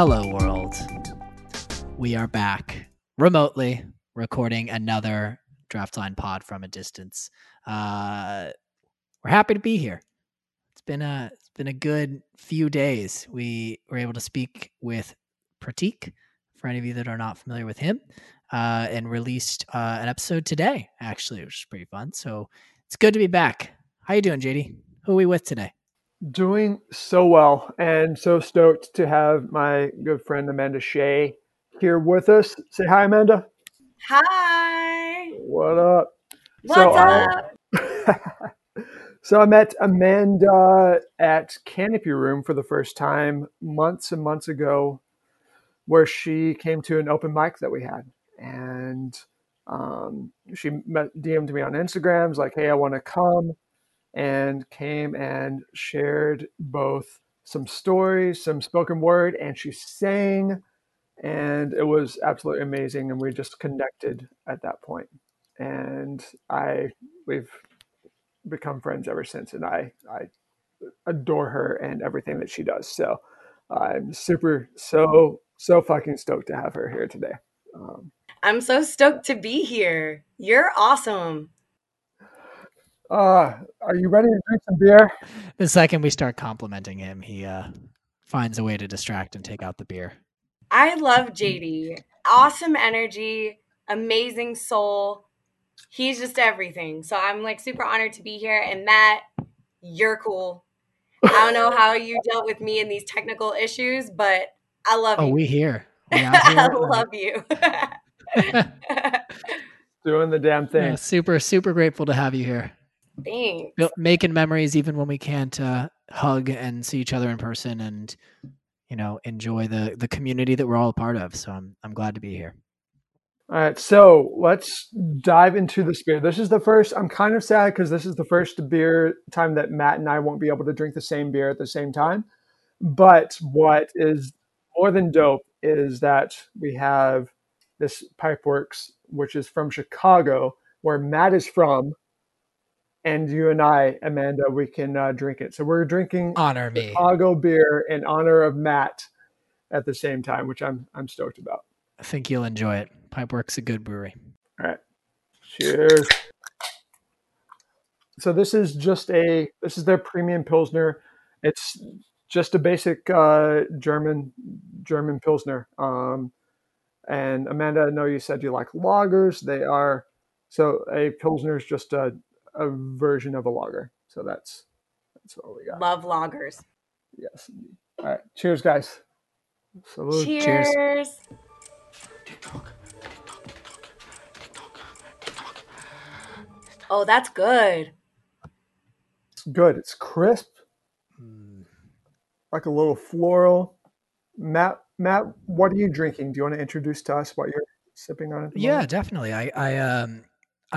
Hello, world. We are back remotely recording another DraftLine Pod from a distance. We're happy to be here. It's been a good few days. We were able to speak with Prateek, for any of you that are not familiar with him, and released an episode today, actually, which is pretty fun. So it's good to be back. How you doing, JD? Who are we with today? Doing so well, and so stoked to have my good friend Amanda Shea here with us. Say hi, Amanda. Hi. What up? What's up? So I met Amanda at Canopy Room for the first time months and months ago, where she came to an open mic that we had, and she DM'd me on Instagram, like, "Hey, I want to come." And came and shared both some stories, some spoken word, and she sang, and it was absolutely amazing. And we just connected at that point. And we've become friends ever since. And I adore her and everything that she does. So I'm so fucking stoked to have her here today. I'm so stoked to be here. You're awesome. Are you ready to drink some beer? The second we start complimenting him, he finds a way to distract and take out the beer. I love JD. Awesome energy, amazing soul. He's just everything. So I'm like super honored to be here. And Matt, you're cool. I don't know how you dealt with me in these technical issues, but I love you. Oh, we here. We out here. I love you. Doing the damn thing. Yeah, super, super grateful to have you here. Thanks. Making memories even when we can't hug and see each other in person, and enjoy the community that we're all a part of. So I'm glad to be here. All right, so let's dive into this beer. This is the first. I'm kind of sad because this is the first beer time that Matt and I won't be able to drink the same beer at the same time. But what is more than dope is that we have this Pipeworks, which is from Chicago, where Matt is from. And you and I, Amanda, we can drink it. So we're drinking Chicago beer in honor of Matt at the same time, which I'm stoked about. I think you'll enjoy it. Pipeworks is a good brewery. All right. Cheers. So this is their premium Pilsner. It's just a basic German Pilsner. And Amanda, I know you said you like lagers. So a Pilsner is just a version of a lager. So that's what we got. Love lagers. Yes. All right. Cheers, guys. Salute. Cheers. Oh, that's good. It's good. It's crisp. Like a little floral. Matt, what are you drinking? Do you want to introduce to us what you're sipping on? Yeah, definitely.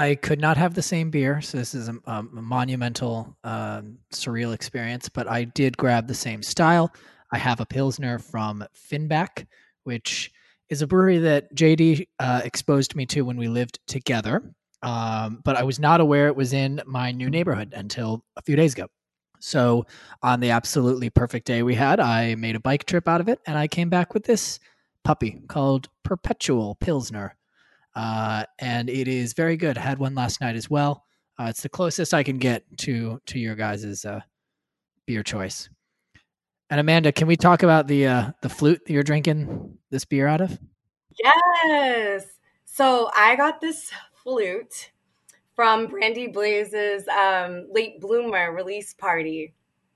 I could not have the same beer, so this is a monumental, surreal experience, but I did grab the same style. I have a Pilsner from Finback, which is a brewery that JD exposed me to when we lived together, but I was not aware it was in my new neighborhood until a few days ago. So on the absolutely perfect day we had, I made a bike trip out of it, and I came back with this puppy called Perpetual Pilsner. And it is very good. I had one last night as well. It's the closest I can get to your guys' beer choice. And Amanda, can we talk about the flute that you're drinking this beer out of? Yes. So I got this flute from Brandy Blaze's late bloomer release party.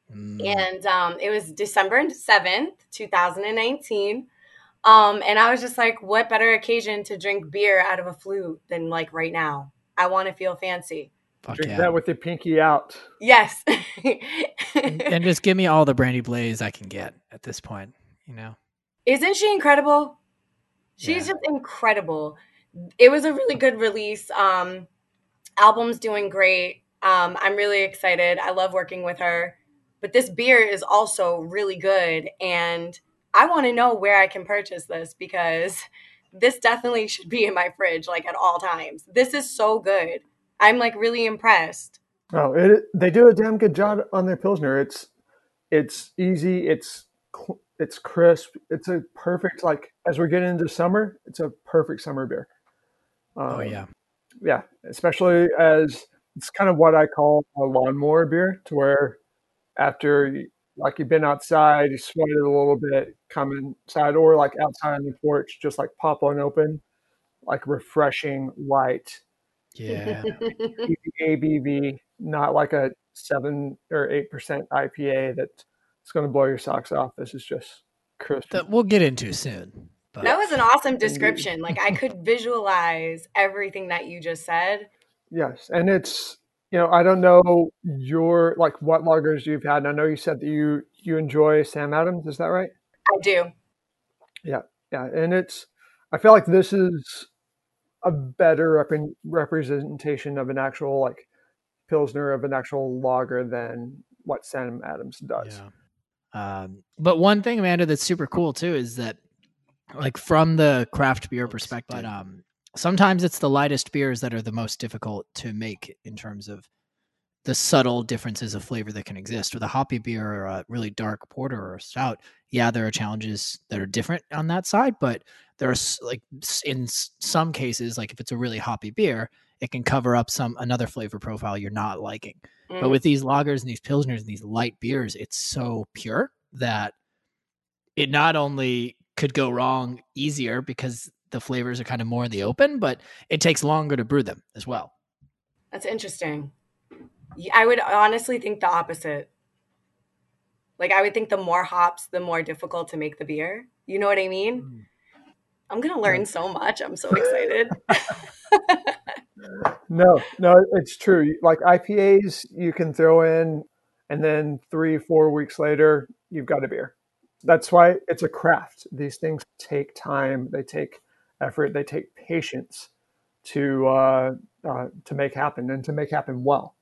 And it was December 7th, 2019. And I was just like, what better occasion to drink beer out of a flute than like right now? I want to feel fancy. Drink that with your pinky out. Yes. and just give me all the Brandy Blaze I can get at this point, Isn't she incredible? She's just incredible. It was a really good release. Album's doing great. I'm really excited. I love working with her. But this beer is also really good, and I want to know where I can purchase this, because this definitely should be in my fridge, like, at all times. This is so good. I'm like really impressed. Oh, they do a damn good job on their Pilsner. It's easy. It's It's crisp. It's a perfect, like, as we're getting into summer, it's a perfect summer beer. Yeah, especially as it's kind of what I call a lawnmower beer, to where after, like, you've been outside, you sweated a little bit, come inside, or like outside on the porch, just like pop one open, like refreshing, light. Yeah. ABV, not like a 7 or 8% IPA that's going to blow your socks off. This is just crisp. That we'll get into soon. But. That was an awesome description. Like, I could visualize everything that you just said. Yes. And it's, you know, I don't know your, like, what lagers you've had. And I know you said that you enjoy Sam Adams. Is that right? I do. Yeah. Yeah. And it's, I feel like this is a better representation of an actual, like, Pilsner, of an actual lager than what Sam Adams does. Yeah. But one thing, Amanda, that's super cool too, is that, like, from the craft beer perspective, sometimes it's the lightest beers that are the most difficult to make in terms of the subtle differences of flavor that can exist. With a hoppy beer or a really dark porter or a stout, yeah, there are challenges that are different on that side, but there are, like, in some cases, like if it's a really hoppy beer, it can cover up another flavor profile you're not liking. Mm. But with these lagers and these pilsners and these light beers, it's so pure that it not only could go wrong easier because the flavors are kind of more in the open, but it takes longer to brew them as well. That's interesting. I would honestly think the opposite. Like, I would think the more hops, the more difficult to make the beer. You know what I mean? Mm. I'm going to learn so much. I'm so excited. No, it's true. Like, IPAs, you can throw in, and then 3-4 weeks later, you've got a beer. That's why it's a craft. These things take time. They take effort. They take patience to make happen, and to make happen well.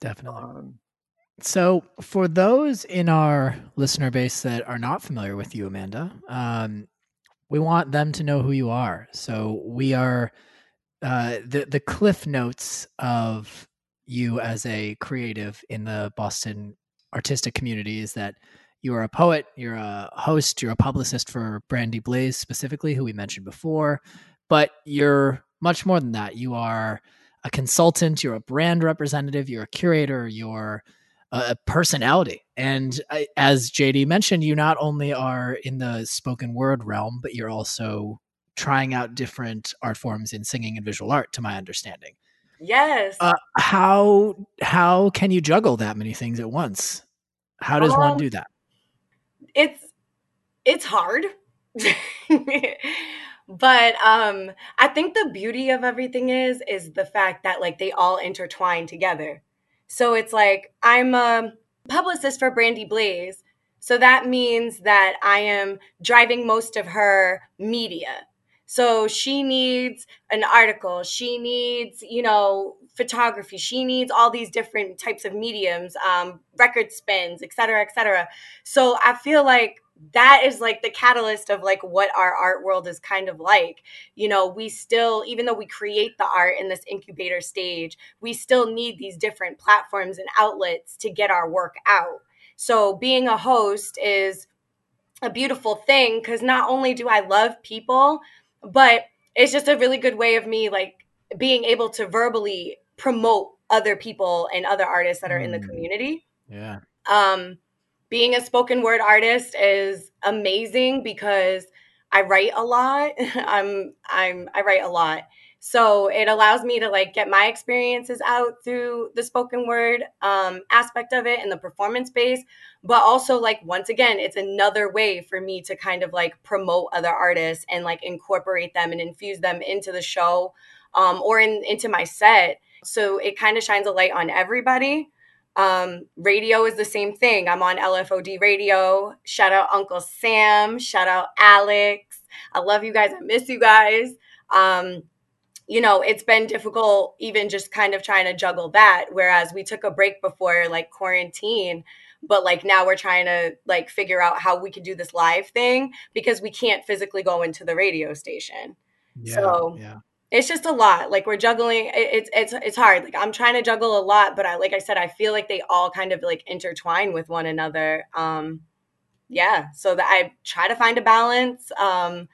Definitely. So for those in our listener base that are not familiar with you, Amanda, we want them to know who you are. So we are the Cliff Notes of you as a creative in the Boston artistic community is that you are a poet, you're a host, you're a publicist for Brandy Blaze specifically, who we mentioned before, but you're much more than that. You are a consultant, you're a brand representative, you're a curator, you're a personality. And as JD mentioned, you not only are in the spoken word realm, but you're also trying out different art forms in singing and visual art, to my understanding. Yes. How can you juggle that many things at once? How does one do that? It's hard, but I think the beauty of everything is the fact that, like, they all intertwine together. So it's like, I'm a publicist for Brandy Blaze. So that means that I am driving most of her media. So she needs an article. She needs, photography. She needs all these different types of mediums, record spins, et cetera, et cetera. So I feel like that is, like, the catalyst of, like, what our art world is kind of like. We still, even though we create the art in this incubator stage, we still need these different platforms and outlets to get our work out. So being a host is a beautiful thing because not only do I love people, but it's just a really good way of me, like, being able to verbally promote other people and other artists that are in the community. Yeah. Being a spoken word artist is amazing because I write a lot. I write a lot. So it allows me to, like, get my experiences out through the spoken word aspect of it and the performance space. But also, like, once again, it's another way for me to kind of, like, promote other artists and, like, incorporate them and infuse them into the show or into my set. So it kind of shines a light on everybody. Radio is the same thing. I'm on LFOD radio. Shout out Uncle Sam. Shout out Alex. I love you guys. I miss you guys. It's been difficult even just kind of trying to juggle that. Whereas we took a break before, like, quarantine, but, like, now we're trying to, like, figure out how we could do this live thing because we can't physically go into the radio station. Yeah, so yeah. It's just a lot. Like, we're juggling. It's hard. Like, I'm trying to juggle a lot, but I, like I said, I feel like they all kind of, like, intertwine with one another. yeah, so that I try to find a balance. I'm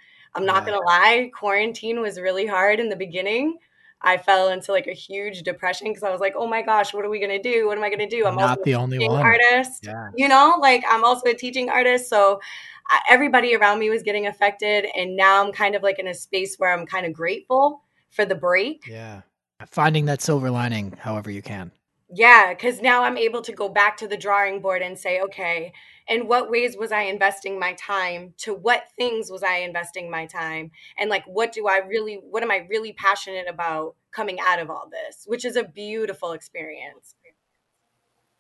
not going to lie. Quarantine was really hard in the beginning. I fell into like a huge depression because I was like, oh my gosh, what are we going to do? What am I going to do? I'm not the only one. Artist, yeah. You know, like I'm also a teaching artist. So everybody around me was getting affected. And now I'm kind of like in a space where I'm kind of grateful for the break. Yeah. Finding that silver lining, however you can. Yeah. Cause now I'm able to go back to the drawing board and say, okay, in what ways was I investing my time? To what things was I investing my time? And like, what am I really passionate about coming out of all this, which is a beautiful experience.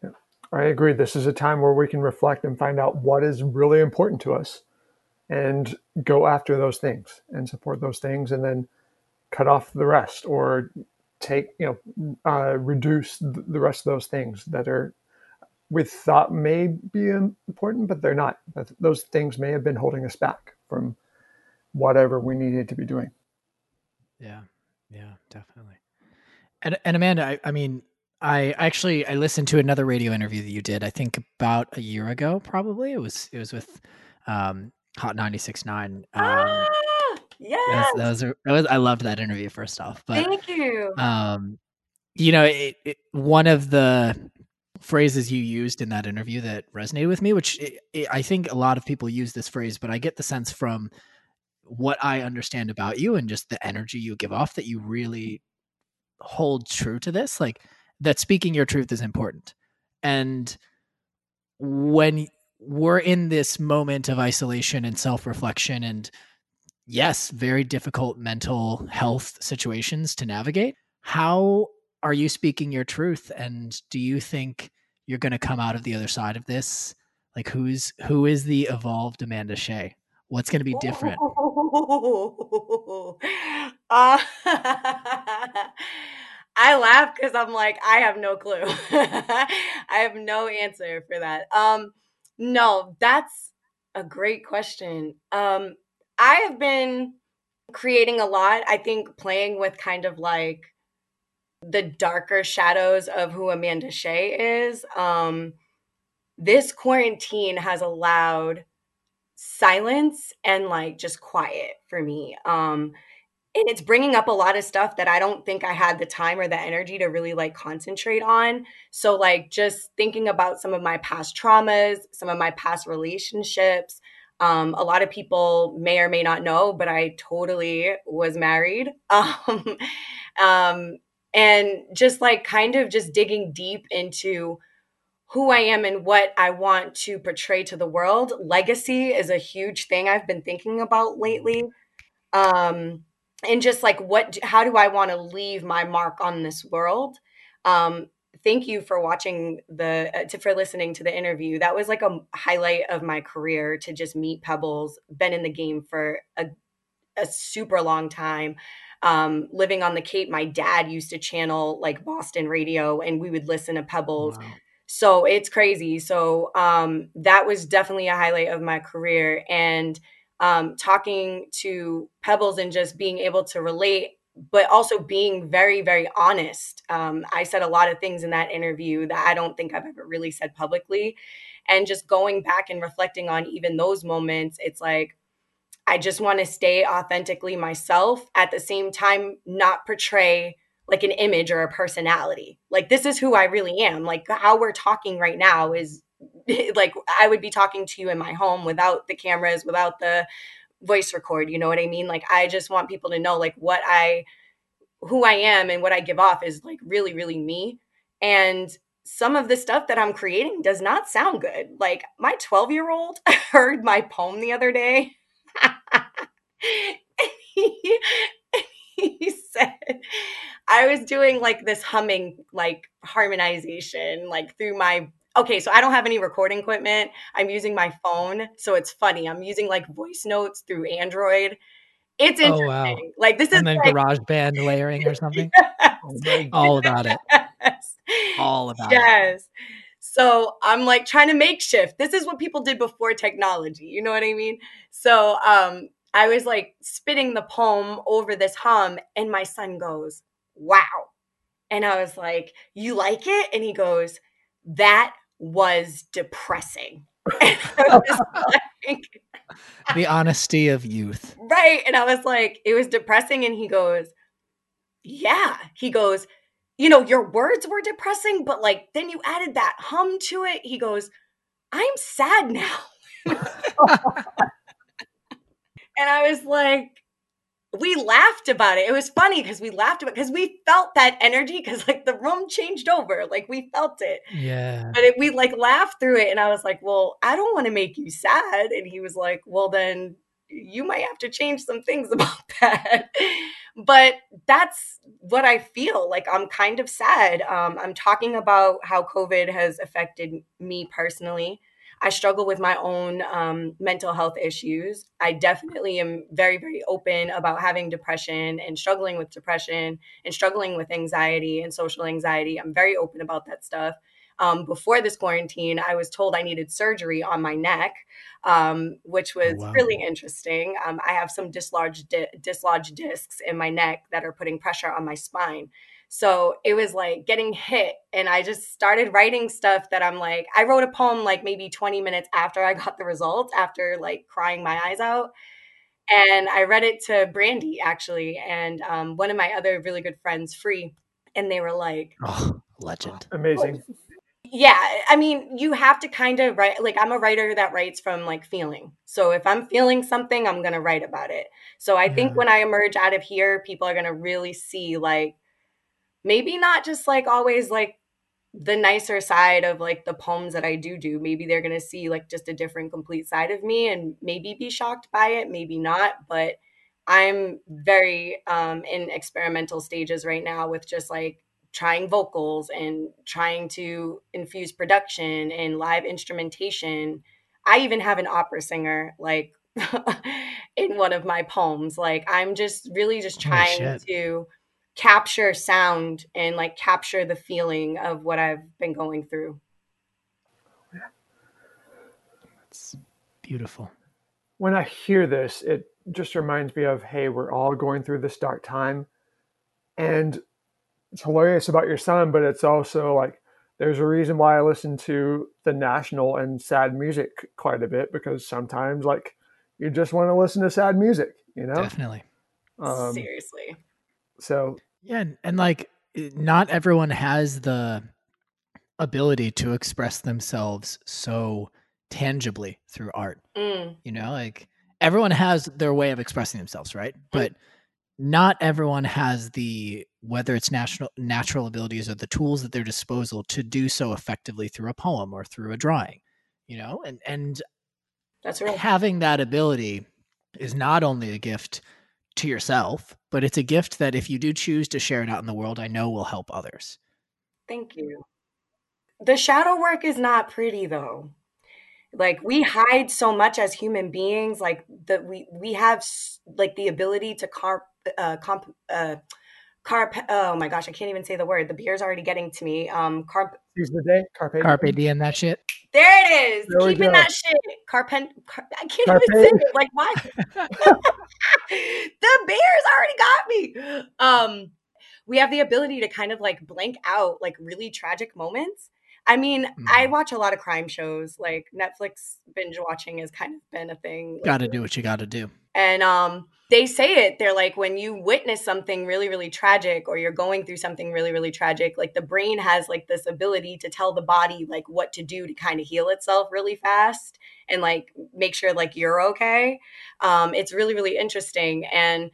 Yeah, I agree. This is a time where we can reflect and find out what is really important to us and go after those things and support those things and then cut off the rest or reduce the rest of those things that are we thought may be important, but they're not. Those things may have been holding us back from whatever we needed to be doing. Yeah. Yeah, definitely. And Amanda, I listened to another radio interview that you did, I think about a year ago, probably. It was with Hot 96.9. Yeah, I loved that interview first off. But, thank you. One of the phrases you used in that interview that resonated with me, which I think a lot of people use this phrase, but I get the sense from what I understand about you and just the energy you give off that you really hold true to this, like that speaking your truth is important. And when we're in this moment of isolation and self-reflection and yes, very difficult mental health situations to navigate. How are you speaking your truth? And do you think you're going to come out of the other side of this? Like who is the evolved Amanda Shea? What's going to be different? I laugh because I'm like, I have no clue. I have no answer for that. No, that's a great question. I have been creating a lot, I think playing with kind of like the darker shadows of who Amanda Shea is. This quarantine has allowed silence and like just quiet for me. And it's bringing up a lot of stuff that I don't think I had the time or the energy to really like concentrate on. So like just thinking about some of my past traumas, some of my past relationships. A lot of people may or may not know, but I totally was married. And just like kind of just digging deep into who I am and what I want to portray to the world. Legacy is a huge thing I've been thinking about lately. And just like how do I want to leave my mark on this world? Thank you for listening to the interview. That was like a highlight of my career to just meet Pebbles, been in the game for a super long time. Living on the Cape, my dad used to channel like Boston radio and we would listen to Pebbles. Wow. So it's crazy. So that was definitely a highlight of my career. And talking to Pebbles and just being able to relate, but also being very, very honest. I said a lot of things in that interview that I don't think I've ever really said publicly. And just going back and reflecting on even those moments, it's like, I just want to stay authentically myself, at the same time, not portray like an image or a personality. Like, this is who I really am. Like, how we're talking right now is like, I would be talking to you in my home without the cameras, without the voice record, you know what I mean? Like, I just want people to know like who I am and what I give off is like really, really me. And some of the stuff that I'm creating does not sound good. Like my 12-year-old heard my poem the other day. He said I was doing like this humming, like harmonization, like through my okay, so I don't have any recording equipment. I'm using my phone. So it's funny. I'm using like voice notes through Android. It's interesting. Oh, wow. Like this and is then like GarageBand layering or something. Yes. Oh, all about it. Yes. All about it. Yes. So I'm like trying to make shift. This is what people did before technology. You know what I mean? So I was like spitting the poem over this hum and my son goes, wow. And I was like, you like it? And he goes, that was depressing. I was like, the honesty of youth. Right. And I was like, it was depressing. And he goes, yeah. He goes, you know, your words were depressing, but like, then you added that hum to it. He goes, I'm sad now. And I was like, we laughed about it. It was funny because we laughed about it because we felt that energy because like the room changed over. Like we felt it. Yeah. But we like laughed through it. And I was like, well, I don't want to make you sad. And he was like, well, then you might have to change some things about that. But that's what I feel. Like I'm kind of sad. I'm talking about how COVID has affected me personally. I struggle with my own mental health issues. I definitely am very, very open about having depression and struggling with depression and struggling with anxiety and social anxiety. I'm very open about that stuff. Before this quarantine, I was told I needed surgery on my neck, which was really interesting. I have some dislodged discs in my neck that are putting pressure on my spine. So it was like getting hit. And I just started writing stuff that I'm like, I wrote a poem like maybe 20 minutes after I got the results, after like crying my eyes out. And I read it to Brandy, actually. And one of my other really good friends, Free. And they were like, oh, legend. Amazing. Yeah. I mean, you have to kind of write, like I'm a writer that writes from like feeling. So if I'm feeling something, I'm going to write about it. So I think when I emerge out of here, people are going to really see like, maybe not just like always like the nicer side of like the poems that I do. Maybe they're going to see like just a different complete side of me and maybe be shocked by it. Maybe not. But I'm very in experimental stages right now with just like trying vocals and trying to infuse production and live instrumentation. I even have an opera singer like in one of my poems. Like I'm just really just trying to capture sound and like capture the feeling of what I've been going through. That's beautiful. When I hear this, it just reminds me of, hey, we're all going through this dark time. And it's hilarious about your son, but it's also like, there's a reason why I listen to the national and sad music quite a bit, because sometimes like you just want to listen to sad music, you know? Definitely. Seriously. So yeah. And like, not everyone has the ability to express themselves so tangibly through art, you know, like everyone has their way of expressing themselves. Right. But not everyone has the, whether it's natural abilities or the tools at their disposal to do so effectively through a poem or through a drawing, you know, and that's right. Having that ability is not only a gift to yourself, but it's a gift that if you do choose to share it out in the world, I know will help others. Thank you. The shadow work is not pretty though. Like we hide so much as human beings, like that we have like the ability to oh my gosh, I can't even say the word. The beer's already getting to me. Carpe diem that shit. There it is. There keeping that shit. I can't even say it. Like why? The beer's already got me. We have the ability to kind of like blank out like really tragic moments. I mean, I watch a lot of crime shows. Like Netflix binge watching has kind of been a thing. Like, gotta do what you gotta do. And they say it, they're like, when you witness something really, really tragic, or you're going through something really, really tragic, like the brain has like this ability to tell the body like what to do to kind of heal itself really fast and like make sure like you're okay. It's really, really interesting. And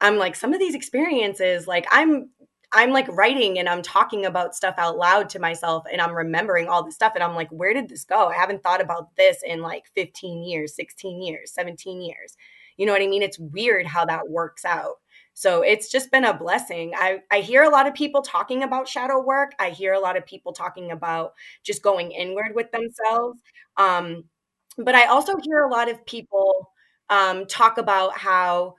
I'm like, some of these experiences, like I'm like writing and I'm talking about stuff out loud to myself and I'm remembering all this stuff and I'm like, where did this go? I haven't thought about this in like 15 years, 16 years, 17 years. You know what I mean? It's weird how that works out. So it's just been a blessing. I hear a lot of people talking about shadow work. I hear a lot of people talking about just going inward with themselves. But I also hear a lot of people talk about how,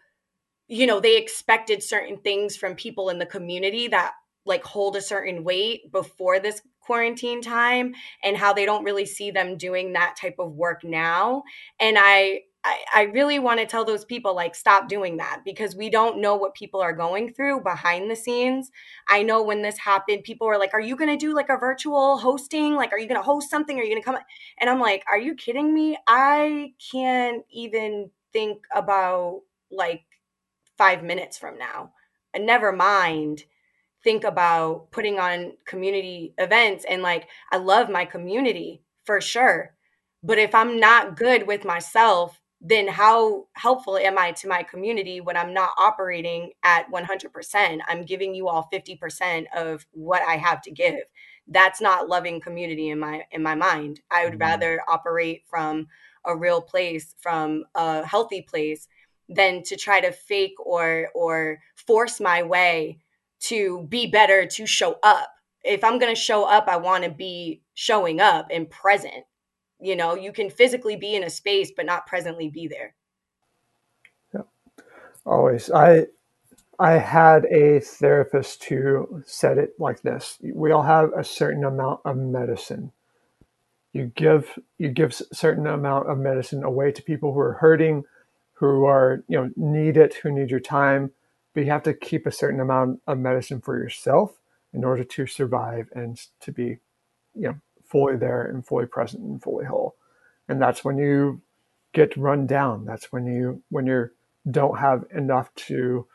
you know, they expected certain things from people in the community that like hold a certain weight before this quarantine time and how they don't really see them doing that type of work now. And I I really want to tell those people, like, stop doing that, because we don't know what people are going through behind the scenes. I know when this happened, people were like, are you going to do like a virtual hosting? Like, are you going to host something? Are you going to come? And I'm like, are you kidding me? I can't even think about like 5 minutes from now. And never mind think about putting on community events. And like, I love my community for sure. But if I'm not good with myself, then how helpful am I to my community when I'm not operating at 100%? I'm giving you all 50% of what I have to give. That's not loving community in my mind. I would rather operate from a real place, from a healthy place, than to try to fake or force my way to be better, to show up. If I'm going to show up, I want to be showing up and present. You know, you can physically be in a space, but not presently be there. Yeah, always. I had a therapist who said it like this. We all have a certain amount of medicine. You give a certain amount of medicine away to people who are hurting, who are, you know, need it, who need your time. But you have to keep a certain amount of medicine for yourself in order to survive and to be, you know, fully there and fully present and fully whole. And that's when you get run down. That's when you don't have enough to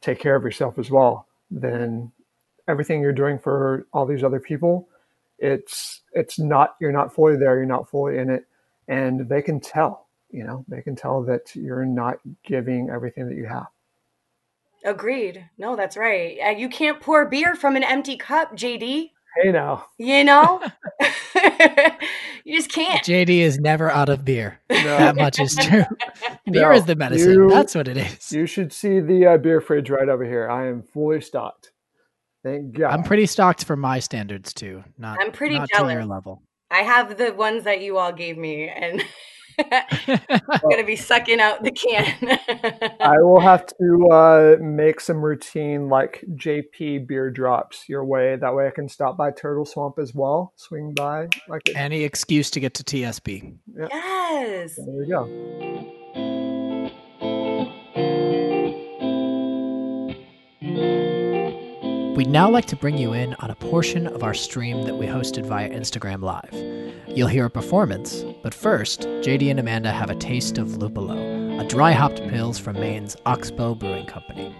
take care of yourself as well. Then everything you're doing for all these other people, it's not, you're not fully there. You're not fully in it. And they can tell, you know, they can tell that you're not giving everything that you have. Agreed. No, that's right. You can't pour beer from an empty cup, JD. Hey now. You know, you just can't. JD is never out of beer. No. That much is true. Beer is the medicine. That's what it is. You should see the beer fridge right over here. I am fully stocked. Thank God. I'm pretty stocked for my standards too. I'm pretty jealous. To your level. I have the ones that you all gave me, and I'm going to be sucking out the can. I will have to make some routine like JP beer drops your way. That way I can stop by Turtle Swamp as well. Swing by. Like any excuse to get to TSB. Yep. Yes. There you go. We'd now like to bring you in on a portion of our stream that we hosted via Instagram Live. You'll hear a performance, but first, JD and Amanda have a taste of Lupulo, a dry-hopped pils from Maine's Oxbow Brewing Company.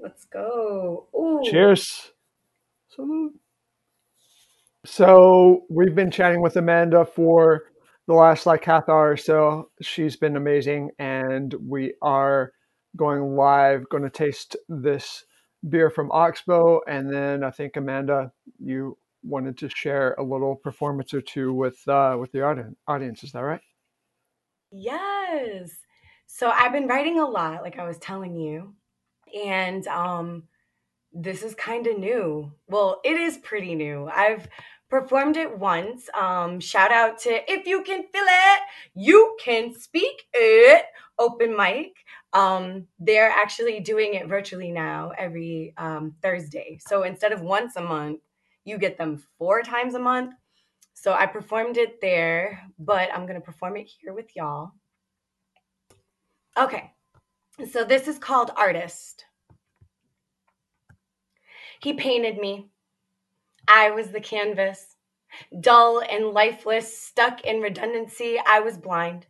Let's go. Ooh. Cheers. Salute. So we've been chatting with Amanda for the last like half hour or so. She's been amazing, and we are going live, going to taste this beer from Oxbow. And then I think, Amanda, you wanted to share a little performance or two with the audience. Is that right? Yes. So I've been writing a lot, like I was telling you, and this is kind of new. Well, it is pretty new. I've performed it once. Shout out to If You Can Feel It, You Can Speak It, open mic. They're actually doing it virtually now every Thursday. So instead of once a month, you get them 4 times a month. So I performed it there, but I'm going to perform it here with y'all. Okay. So this is called Artist. He painted me. I was the canvas. Dull and lifeless, stuck in redundancy, I was blind.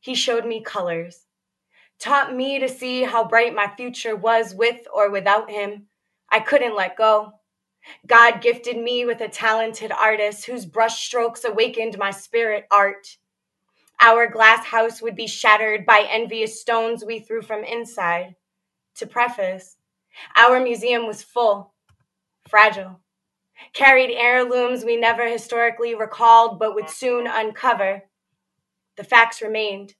He showed me colors. Taught me to see how bright my future was with or without him. I couldn't let go. God gifted me with a talented artist whose brushstrokes awakened my spirit art. Our glass house would be shattered by envious stones we threw from inside. To preface, our museum was full, fragile, carried heirlooms we never historically recalled but would soon uncover. The facts remained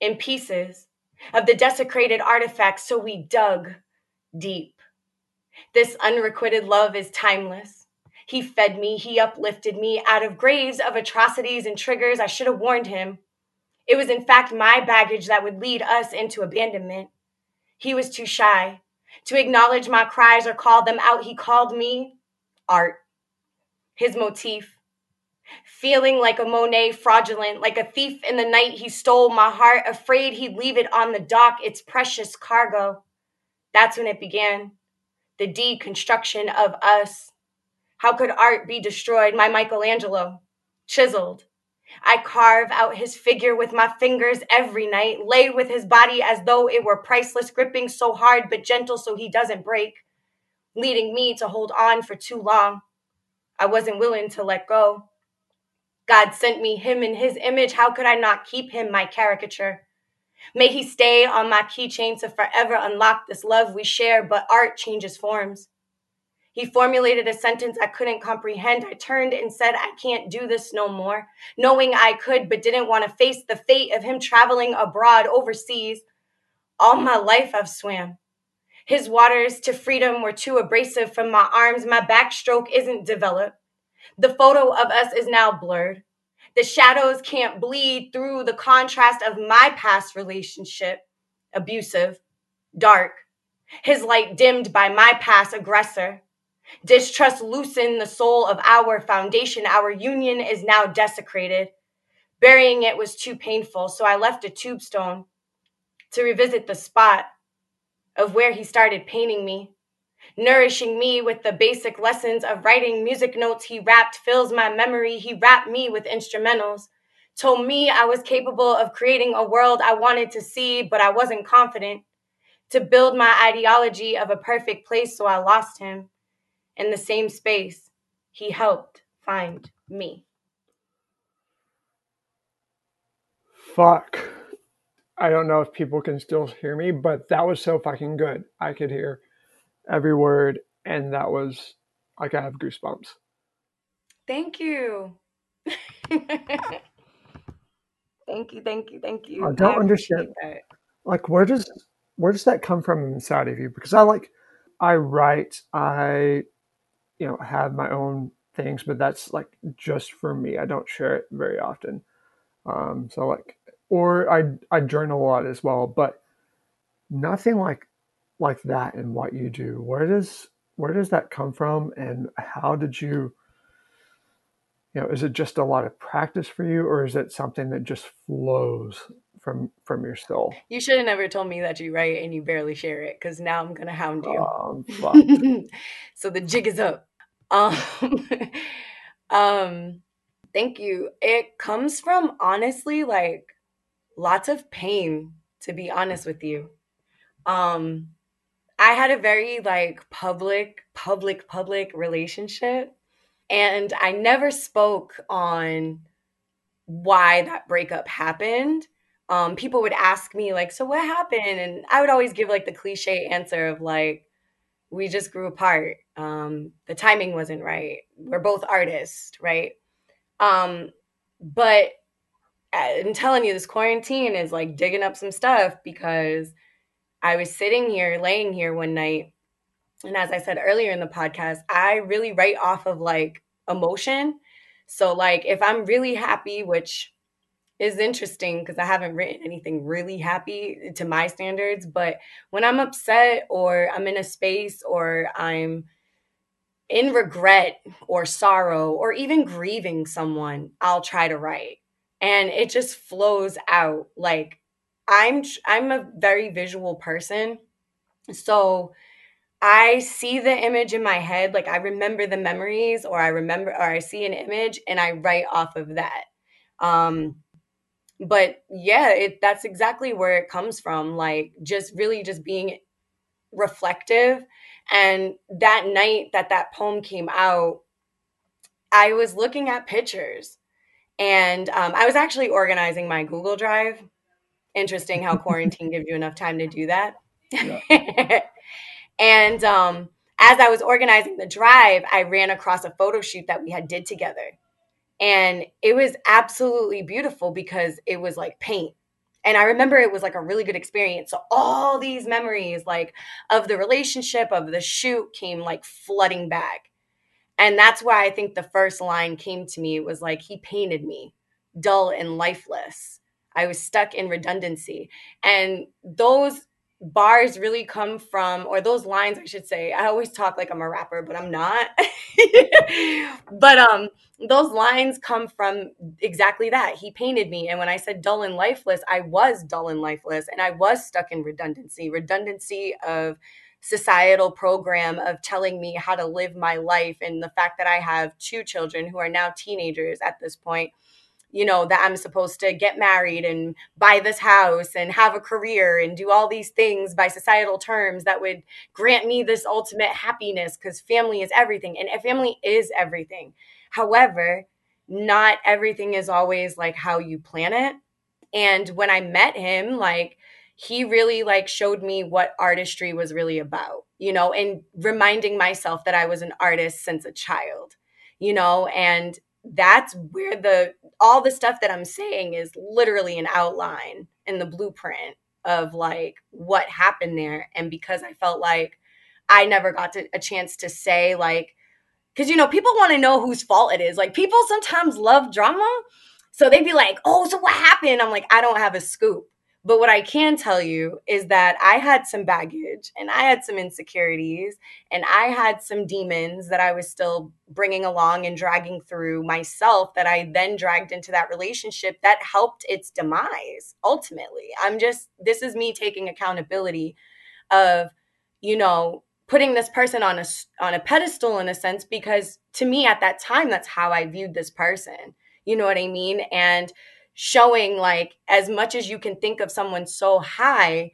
in pieces of the desecrated artifacts, so we dug deep. This unrequited love is timeless. He fed me, he uplifted me out of graves of atrocities and triggers. I should have warned him. It was in fact my baggage that would lead us into abandonment. He was too shy to acknowledge my cries or call them out. He called me art. His motif, Feeling like a Monet fraudulent, like a thief in the night he stole my heart, afraid he'd leave it on the dock, its precious cargo. That's when it began, the deconstruction of us. How could art be destroyed? My Michelangelo, chiseled. I carve out his figure with my fingers every night, lay with his body as though it were priceless, gripping so hard but gentle so he doesn't break, leading me to hold on for too long. I wasn't willing to let go. God sent me him in his image. How could I not keep him, my caricature? May he stay on my keychain to forever unlock this love we share, but art changes forms. He formulated a sentence I couldn't comprehend. I turned and said, I can't do this no more, knowing I could but didn't want to face the fate of him traveling abroad, overseas. All my life I've swam. His waters to freedom were too abrasive from my arms. My backstroke isn't developed. The photo of us is now blurred. The shadows can't bleed through the contrast of my past relationship, abusive, dark. His light dimmed by my past aggressor. Distrust loosened the soul of our foundation. Our union is now desecrated. Burying it was too painful, so I left a tombstone to revisit the spot of where he started painting me. Nourishing me with the basic lessons of writing music notes he rapped, fills my memory. He rapped me with instrumentals, told me I was capable of creating a world I wanted to see, but I wasn't confident, to build my ideology of a perfect place, so I lost him in the same space he helped find me. Fuck. I don't know if people can still hear me, but that was so fucking good. I could hear every word, and that was like I have goosebumps. Thank you. Thank you. I don't understand that. Like, where does that come from inside of you? Because I write, I have my own things, but that's like just for me. I don't share it very often. I journal a lot as well, but nothing like that and what you do. Where does that come from, and how did you is it just a lot of practice for you, or is it something that just flows from your soul? You should have never told me that you write and you barely share it, because now I'm gonna hound you. So the jig is up. Thank you. It comes from honestly lots of pain, to be honest with you. I had a very public relationship, and I never spoke on why that breakup happened. People would ask me so what happened? And I would always give the cliche answer of we just grew apart. The timing wasn't right. We're both artists. Right. But I'm telling you, this quarantine is digging up some stuff, because I was laying here one night, and as I said earlier in the podcast, I really write off of emotion. So if I'm really happy, which is interesting because I haven't written anything really happy to my standards, but when I'm upset or I'm in a space or I'm in regret or sorrow or even grieving someone, I'll try to write, and it just flows out. I'm a very visual person, so I see the image in my head. I remember the memories, or I see an image, and I write off of that. But yeah, that's exactly where it comes from. Just being reflective. And that night that poem came out, I was looking at pictures, and I was actually organizing my Google Drive. Interesting how quarantine gives you enough time to do that. Yeah. And as I was organizing the drive, I ran across a photo shoot that we did together. And it was absolutely beautiful because it was paint. And I remember it was a really good experience. So all these memories of the relationship, of the shoot came flooding back. And that's why I think the first line came to me. It was he painted me dull and lifeless. I was stuck in redundancy. And those bars really come from, or those lines, I should say. I always talk like I'm a rapper, but I'm not. But those lines come from exactly that. He painted me. And when I said dull and lifeless, I was dull and lifeless. And I was stuck in redundancy of societal program of telling me how to live my life. And the fact that I have two children who are now teenagers at this point, you know, that I'm supposed to get married and buy this house and have a career and do all these things by societal terms that would grant me this ultimate happiness, because family is everything. And family is everything. However, not everything is always like how you plan it. And when I met him, like, he really like showed me what artistry was really about, you know, and reminding myself that I was an artist since a child, you know, and that's where all the stuff that I'm saying is literally an outline and the blueprint of like what happened there. And because I felt like I never got a chance to say, like, because, you know, people want to know whose fault it is. Like, people sometimes love drama. So they'd be like, oh, so what happened? I'm like, I don't have a scoop. But what I can tell you is that I had some baggage and I had some insecurities and I had some demons that I was still bringing along and dragging through myself that I then dragged into that relationship that helped its demise. Ultimately, this is me taking accountability of, you know, putting this person on a pedestal in a sense, because to me at that time, that's how I viewed this person. You know what I mean? And showing like as much as you can think of someone so high,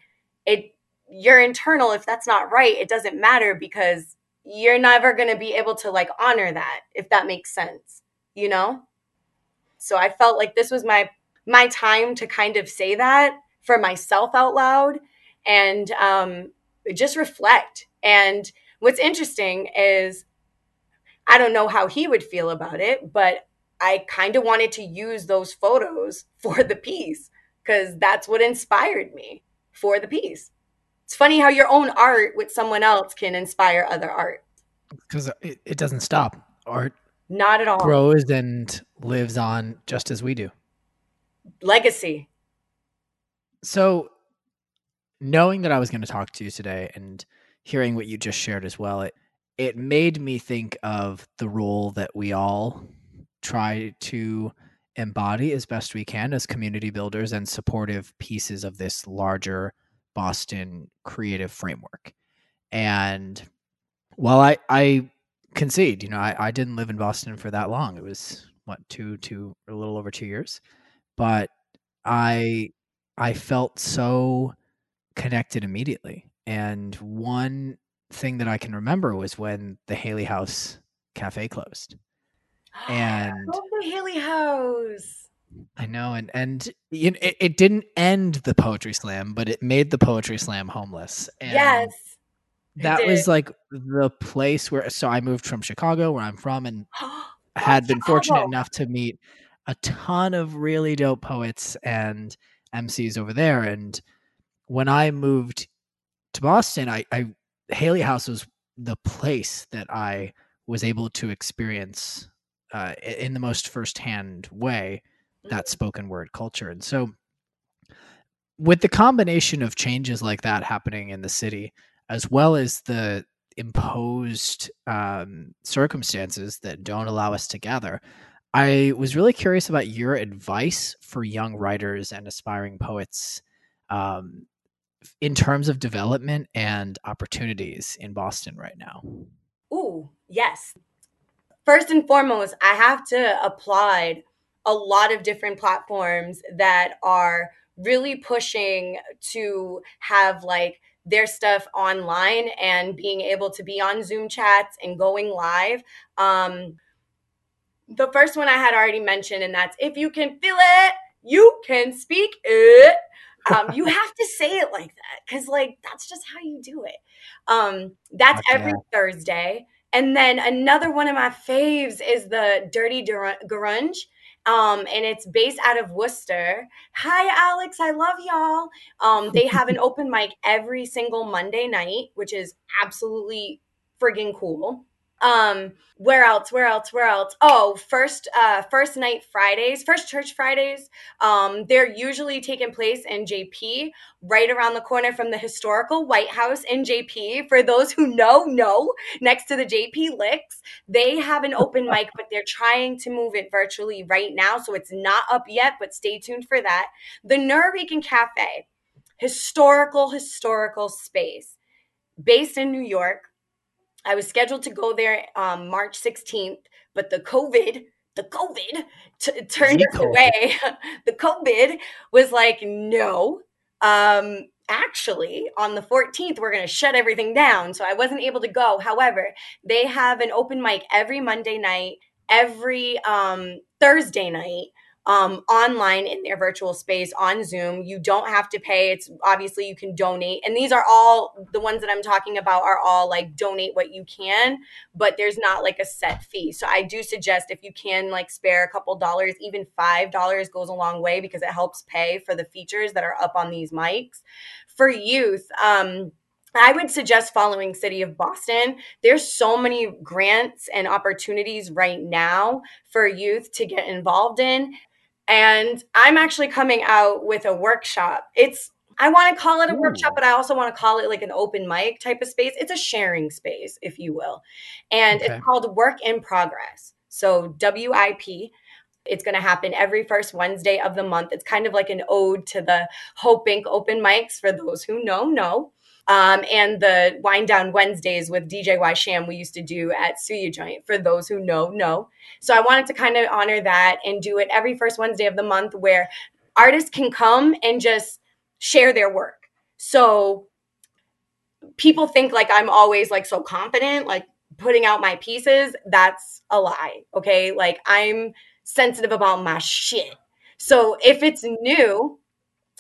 your internal, if that's not right, it doesn't matter, because you're never going to be able to like honor that, if that makes sense, you know? So I felt like this was my time to kind of say that for myself out loud and just reflect. And what's interesting is I don't know how he would feel about it, but I kind of wanted to use those photos for the piece, because that's what inspired me for the piece. It's funny how your own art with someone else can inspire other art. Because it doesn't stop. Art not at all. Grows and lives on just as we do. Legacy. So knowing that I was going to talk to you today and hearing what you just shared as well, it made me think of the role that we all try to embody as best we can as community builders and supportive pieces of this larger Boston creative framework. And while I concede, you know, I didn't live in Boston for that long. It was a little over 2 years, but I felt so connected immediately. And one thing that I can remember was when the Haley House Cafe closed. And I love the Haley House. I know, and you know, it didn't end the poetry slam, but it made the poetry slam homeless. And yes, that was like the place where. So I moved from Chicago, where I'm from, and had been fortunate enough to meet a ton of really dope poets and MCs over there. And when I moved to Boston, I Haley House was the place that I was able to experience in the most firsthand way, that spoken word culture. And so with the combination of changes like that happening in the city, as well as the imposed circumstances that don't allow us to gather, I was really curious about your advice for young writers and aspiring poets in terms of development and opportunities in Boston right now. Ooh, yes. First and foremost, I have to applaud a lot of different platforms that are really pushing to have like their stuff online and being able to be on Zoom chats and going live. The first one I had already mentioned, and that's If You Can Feel It, You Can Speak It. You have to say it like that, because like that's just how you do it. That's every Thursday. And then another one of my faves is the Dirty Dur- Grunge, and it's based out of Worcester. Hi, Alex. I love y'all. They have an open mic every single Monday night, which is absolutely friggin' cool. Where else? Oh, first night Fridays, first church Fridays. They're usually taking place in JP, right around the corner from the historical White House in JP. For those who know, next to the JP Licks, they have an open mic, but they're trying to move it virtually right now. So it's not up yet, but stay tuned for that. The Norwegian Cafe, historical space based in New York. I was scheduled to go there March 16th, but the COVID turned us away. The COVID was like, no, actually on the 14th, we're going to shut everything down. So I wasn't able to go. However, they have an open mic every Monday night, every Thursday night. Online in their virtual space on Zoom. You don't have to pay. It's obviously you can donate. And these are all the ones that I'm talking about are all like donate what you can, but there's not like a set fee. So I do suggest if you can like spare a couple dollars, even $5 goes a long way because it helps pay for the features that are up on these mics. For youth, I would suggest following City of Boston. There's so many grants and opportunities right now for youth to get involved in. And I'm actually coming out with a workshop. I want to call it a workshop, but I also want to call it like an open mic type of space. It's a sharing space, if you will. And okay. It's called Work in Progress. So WIP. It's going to happen every first Wednesday of the month. It's kind of like an ode to the Hope Inc. open mics for those who know. And the Wind Down Wednesdays with DJ Sham we used to do at Suya Joint, for those who know. So I wanted to kind of honor that and do it every first Wednesday of the month where artists can come and just share their work. So people think like I'm always like so confident, like putting out my pieces. That's a lie, okay? Like I'm sensitive about my shit. So if it's new,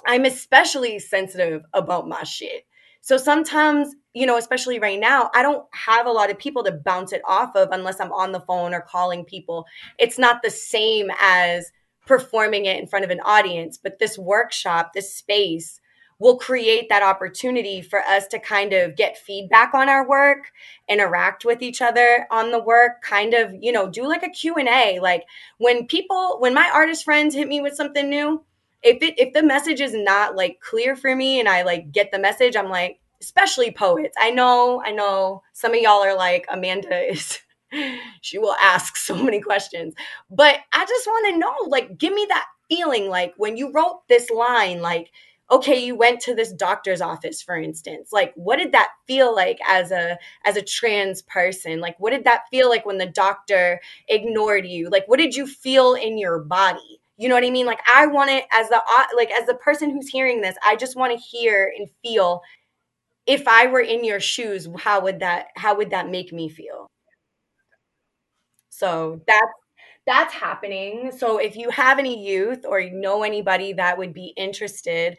I'm especially sensitive about my shit. So sometimes, especially right now, I don't have a lot of people to bounce it off of unless I'm on the phone or calling people. It's not the same as performing it in front of an audience, but this workshop, this space will create that opportunity for us to kind of get feedback on our work, interact with each other on the work, kind of, do like a Q&A. Like when my artist friends hit me with something new, if the message is not like clear for me and I like get the message, I'm like, especially poets. I know some of y'all are like, Amanda is, she will ask so many questions, but I just want to know, like, give me that feeling. Like when you wrote this line, like, okay, you went to this doctor's office, for instance, like, what did that feel like as a trans person? Like, what did that feel like when the doctor ignored you? Like, what did you feel in your body? You know what I mean? Like I want it as the person who's hearing this, I just want to hear and feel, if I were in your shoes, how would that make me feel? So that's happening. So if you have any youth or anybody that would be interested,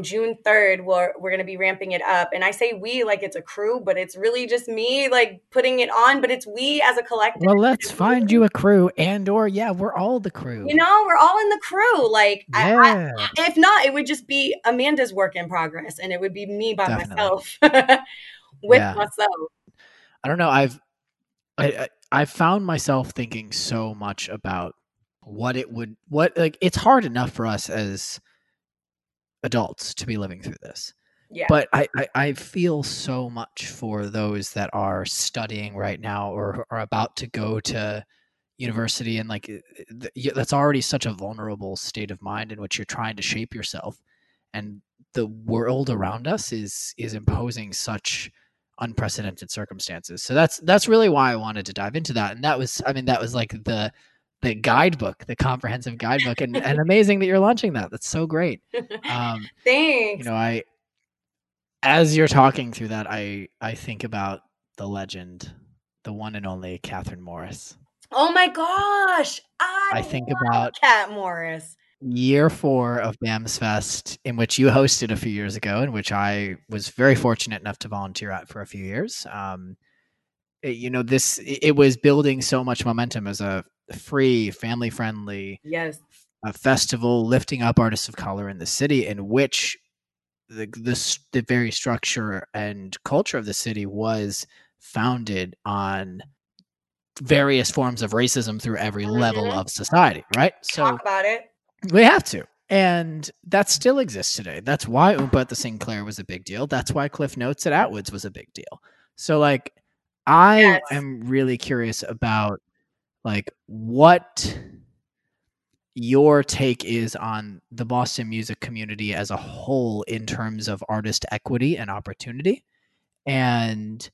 June 3rd, we're going to be ramping it up. And I say we like it's a crew, but it's really just me like putting it on, but it's we as a collective. Well, let's find you a crew or we're all the crew. We're all in the crew. Like yeah. I, if not, it would just be Amanda's work in progress and it would be me by myself with myself. I don't know. I found myself thinking so much about what it's hard enough for us as adults to be living through this. Yeah. But I feel so much for those that are studying right now or are about to go to university. And like, that's already such a vulnerable state of mind in which you're trying to shape yourself. And the world around us is imposing such unprecedented circumstances. So that's really why I wanted to dive into that. And that was like the guidebook, the comprehensive guidebook, and amazing that you're launching that. That's so great. Thanks. As you're talking through that, I think about the legend, the one and only Kat Morris. Oh my gosh. I think about Kat Morris. Year 4 of BAMS Fest, in which you hosted a few years ago, in which I was very fortunate enough to volunteer at for a few years. It was building so much momentum as a free, family-friendly festival, lifting up artists of color in the city, in which the very structure and culture of the city was founded on various forms of racism through every level of society, right? So talk about it. We have to. And that still exists today. That's why Oompa at the Sinclair was a big deal. That's why Cliff Notes at Atwood's was a big deal. So, like, I am really curious about, like, what your take is on the Boston music community as a whole in terms of artist equity and opportunity. And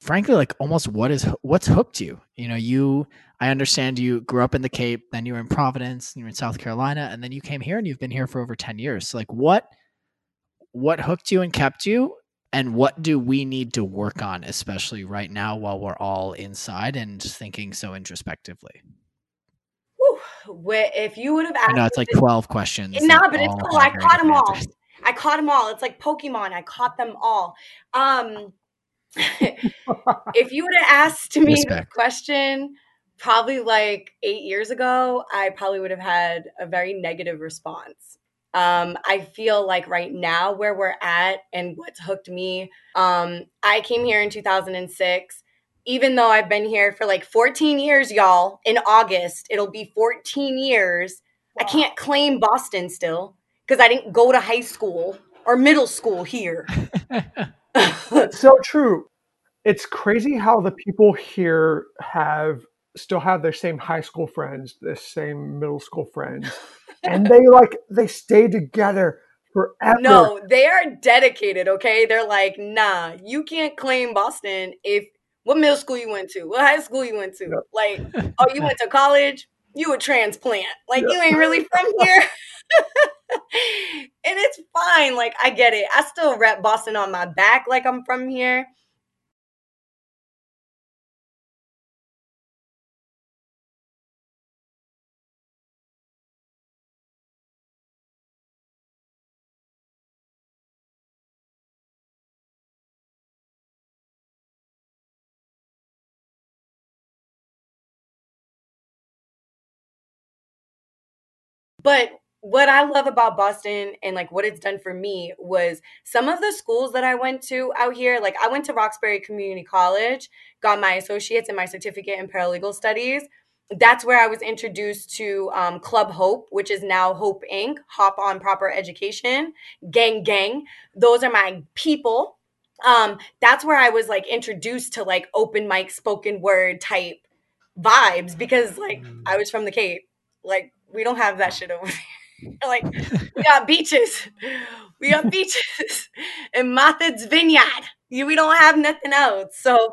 frankly, like, almost what's hooked you? You know, I understand you grew up in the Cape, then you were in Providence, and you were in South Carolina, and then you came here and you've been here for over 10 years. So, like, what hooked you and kept you? And what do we need to work on, especially right now while we're all inside and thinking so introspectively? If you would have asked, I know it's like 12 questions. No, but it's cool. I caught them all. I caught them all. It's like Pokemon. I caught them all. If you would have asked me this question probably like 8 years ago, I probably would have had a very negative response. I feel like right now where we're at and what's hooked me, I came here in 2006. Even though I've been here for like 14 years, y'all, in August, it'll be 14 years. Wow. I can't claim Boston still because I didn't go to high school or middle school here. It's so true. It's crazy how the people here still have their same high school friends, the same middle school friends, and they stay together forever. No, they are dedicated, okay? They're like, nah, you can't claim Boston if what middle school you went to? What high school you went to? Yep. Like, oh, you went to college? You a transplant. Like, yep. You ain't really from here. And it's fine. Like, I get it. I still rep Boston on my back like I'm from here. But what I love about Boston and like what it's done for me was some of the schools that I went to out here, like I went to Roxbury Community College, got my associates and my certificate in paralegal studies. That's where I was introduced to Club Hope, which is now Hope Inc., Hop on Proper Education, Gang Gang. Those are my people. That's where I was like introduced to like open mic, spoken word type vibes because like I was from the Cape. Like, we don't have that shit over there. Like, we got beaches. We got beaches and Martha's Vineyard. We don't have nothing else. So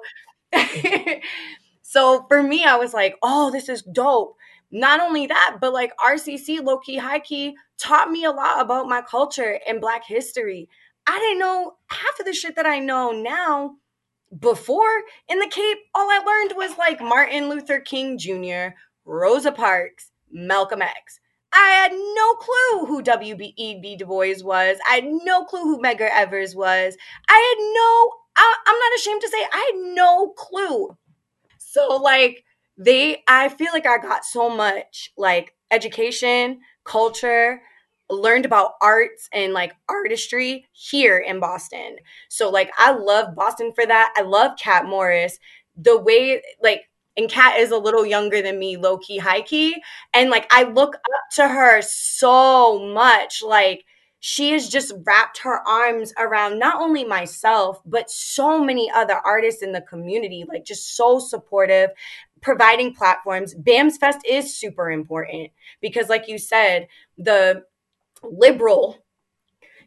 for me, I was like, oh, this is dope. Not only that, but like RCC, low-key, high-key, taught me a lot about my culture and Black history. I didn't know half of the shit that I know now. Before, in the Cape, all I learned was like Martin Luther King Jr., Rosa Parks, Malcolm X. I had no clue who W.E.B. Du Bois was. I had no clue who Medgar Evers was. I'm not ashamed to say I had no clue. So like I feel like I got so much like education, culture, learned about arts and like artistry here in Boston. So like I love Boston for that. I love Kat Morris. The way like, and Kat is a little younger than me, low-key, high-key. And, like, I look up to her so much. Like, she has just wrapped her arms around not only myself, but so many other artists in the community. Like, just so supportive, providing platforms. BAMS Fest is super important because, like you said, the liberal,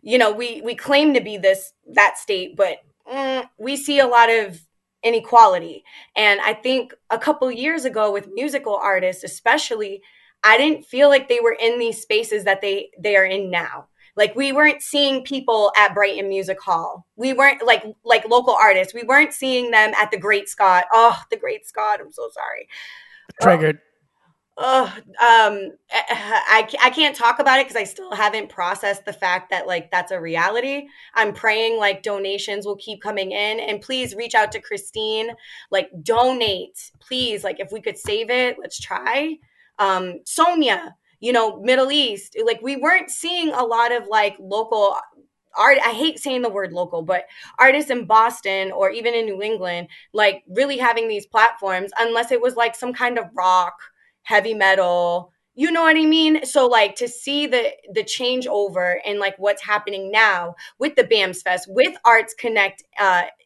you know, we claim to be that state, but we see a lot of inequality. And I think a couple years ago with musical artists, especially, I didn't feel like they were in these spaces that they are in now. Like we weren't seeing people at Brighton Music Hall. We weren't like local artists. We weren't seeing them at the Great Scott. Oh, the Great Scott. I'm so sorry. Triggered. I can't talk about it because I still haven't processed the fact that like that's a reality. I'm praying like donations will keep coming in, and please reach out to Christine, like donate, please. Like if we could save it, let's try. Sonia, you know, Middle East, like we weren't seeing a lot of like local art, I hate saying the word local, but artists in Boston or even in New England, like really having these platforms, unless it was like some kind of rock, heavy metal, you know what I mean? So like to see the changeover and like what's happening now with the BAMS Fest, with Arts Connect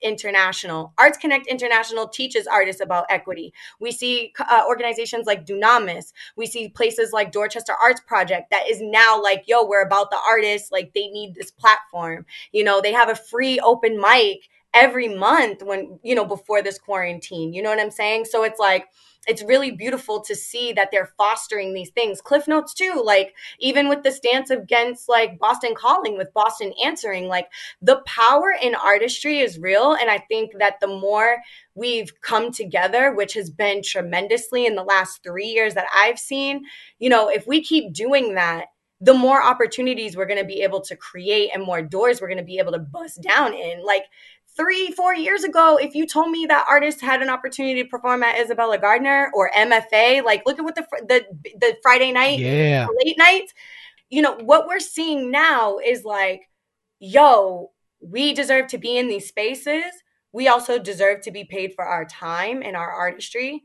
International. Arts Connect International teaches artists about equity. We see organizations like Dunamis. We see places like Dorchester Arts Project that is now like, yo, we're about the artists. Like they need this platform. You know, they have a free open mic every month when, you know, before this quarantine, you know what I'm saying? So it's like, it's really beautiful to see that they're fostering these things. Cliff Notes too, like even with the stance against like Boston Calling with Boston Answering, like the power in artistry is real. And I think that the more we've come together, which has been tremendously in the last 3 years that I've seen, you know, if we keep doing that, the more opportunities we're going to be able to create and more doors we're going to be able to bust down in. Like 3-4 years ago, if you told me that artists had an opportunity to perform at Isabella Gardner or MFA, like look at what the Friday night, late nights, you know, what we're seeing now is like, yo, we deserve to be in these spaces. We also deserve to be paid for our time and our artistry.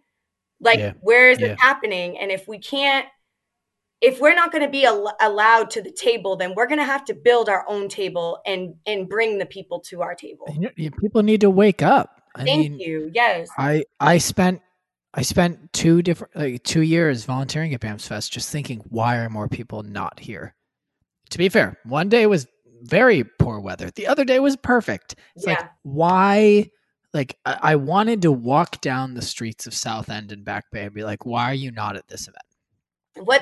Like, where is it happening? And if we can't, if we're not going to be allowed to the table, then we're going to have to build our own table and bring the people to our table. People need to wake up. Thank you. Yes. I spent 2 years volunteering at BAMS Fest, just thinking, why are more people not here? To be fair, one day was very poor weather. The other day was perfect. It's like, why? Like I wanted to walk down the streets of South End and Back Bay and be like, why are you not at this event?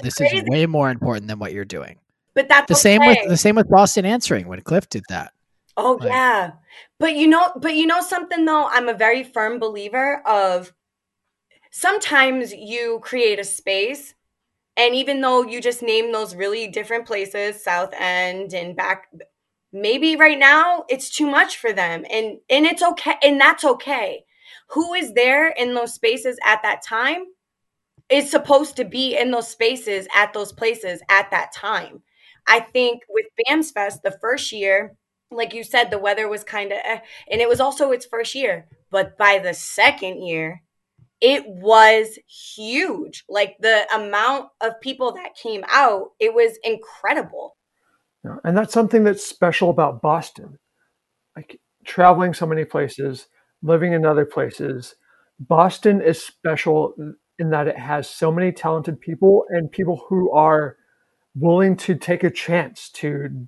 This is way more important than what you're doing. But that's the same with Boston Answering when Cliff did that. Oh, like, yeah. But you know something though, I'm a very firm believer of sometimes you create a space, and even though you just name those really different places, South End and Back, maybe right now it's too much for them, and it's okay, and that's okay. Who is there in those spaces at that time? Is supposed to be in those spaces at those places at that time. I think with BAMS Fest, the first year, like you said, the weather was kind of, and it was also its first year. But by the second year, it was huge. Like the amount of people that came out, it was incredible. And that's something that's special about Boston. Like traveling so many places, living in other places, Boston is special in that it has so many talented people and people who are willing to take a chance to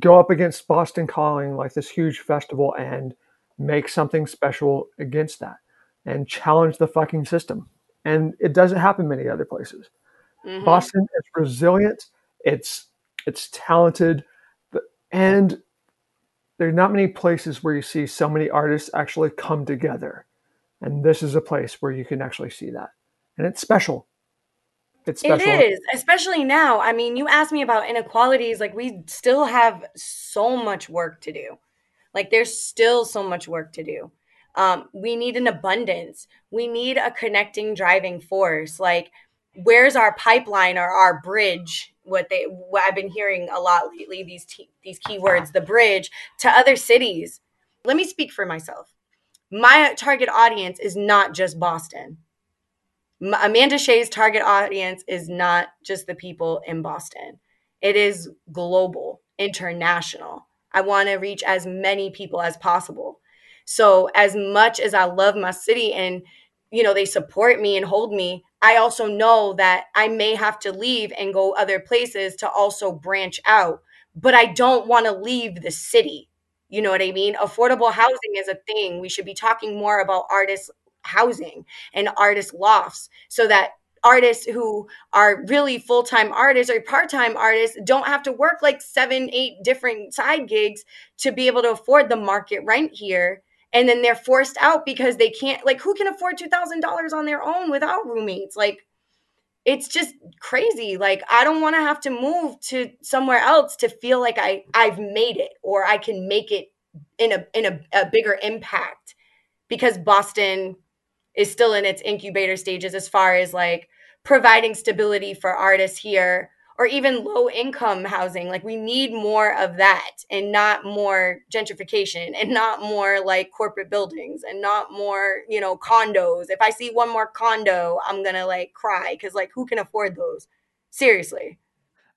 go up against Boston Calling, like this huge festival, and make something special against that and challenge the fucking system. And it doesn't happen many other places. Mm-hmm. Boston is resilient. It's talented. And there are not many places where you see so many artists actually come together. And this is a place where you can actually see that. And it's special. It is, especially now. I mean, you asked me about inequalities. Like, we still have so much work to do. Like, there's still so much work to do. We need an abundance. We need a connecting driving force. Like, where's our pipeline or our bridge? What I've been hearing a lot lately, these keywords, the bridge to other cities. Let me speak for myself. My target audience is not just Boston. Amanda Shea's target audience is not just the people in Boston. It is global, international. I want to reach as many people as possible. So as much as I love my city and, you know, they support me and hold me, I also know that I may have to leave and go other places to also branch out. But I don't want to leave the city. You know what I mean? Affordable housing is a thing. We should be talking more about artist housing and artist lofts so that artists who are really full-time artists or part-time artists don't have to work like 7-8 different side gigs to be able to afford the market rent here. And then they're forced out because they can't, like, who can afford $2,000 on their own without roommates? Like, it's just crazy. Like, I don't want to have to move to somewhere else to feel like I've made it or I can make it in a bigger impact, because Boston is still in its incubator stages as far as like providing stability for artists here or even low income housing. Like, we need more of that, and not more gentrification, and not more like corporate buildings, and not more, you know, condos. If I see one more condo, I'm going to like cry, because like, who can afford those? Seriously.